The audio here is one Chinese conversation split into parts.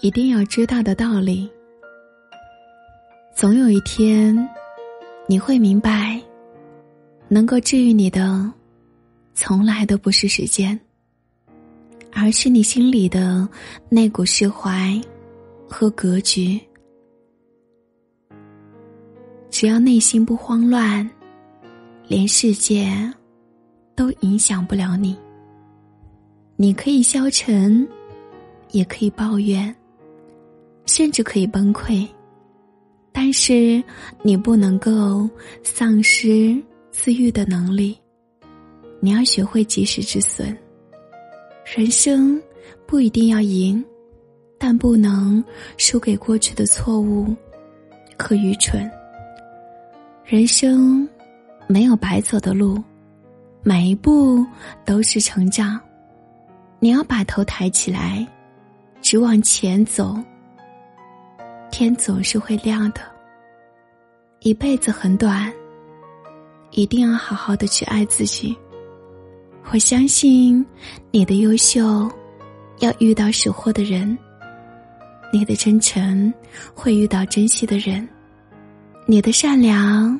一定要知道的道理。总有一天，你会明白，能够治愈你的，从来都不是时间，而是你心里的那股释怀和格局。只要内心不慌乱，连世界都影响不了你。你可以消沉，也可以抱怨，甚至可以崩溃，但是你不能够丧失自愈的能力。你要学会及时止损。人生不一定要赢，但不能输给过去的错误和愚蠢。人生没有白走的路，每一步都是成长。你要把头抬起来，只往前走，天总是会亮的。一辈子很短，一定要好好的去爱自己。我相信你的优秀要遇到识货的人，你的真诚会遇到珍惜的人，你的善良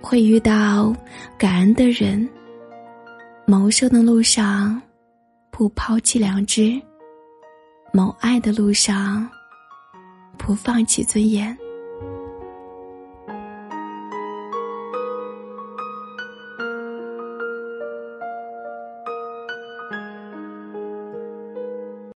会遇到感恩的人。谋生的路上不抛弃良知，谋爱的路上不放弃尊严。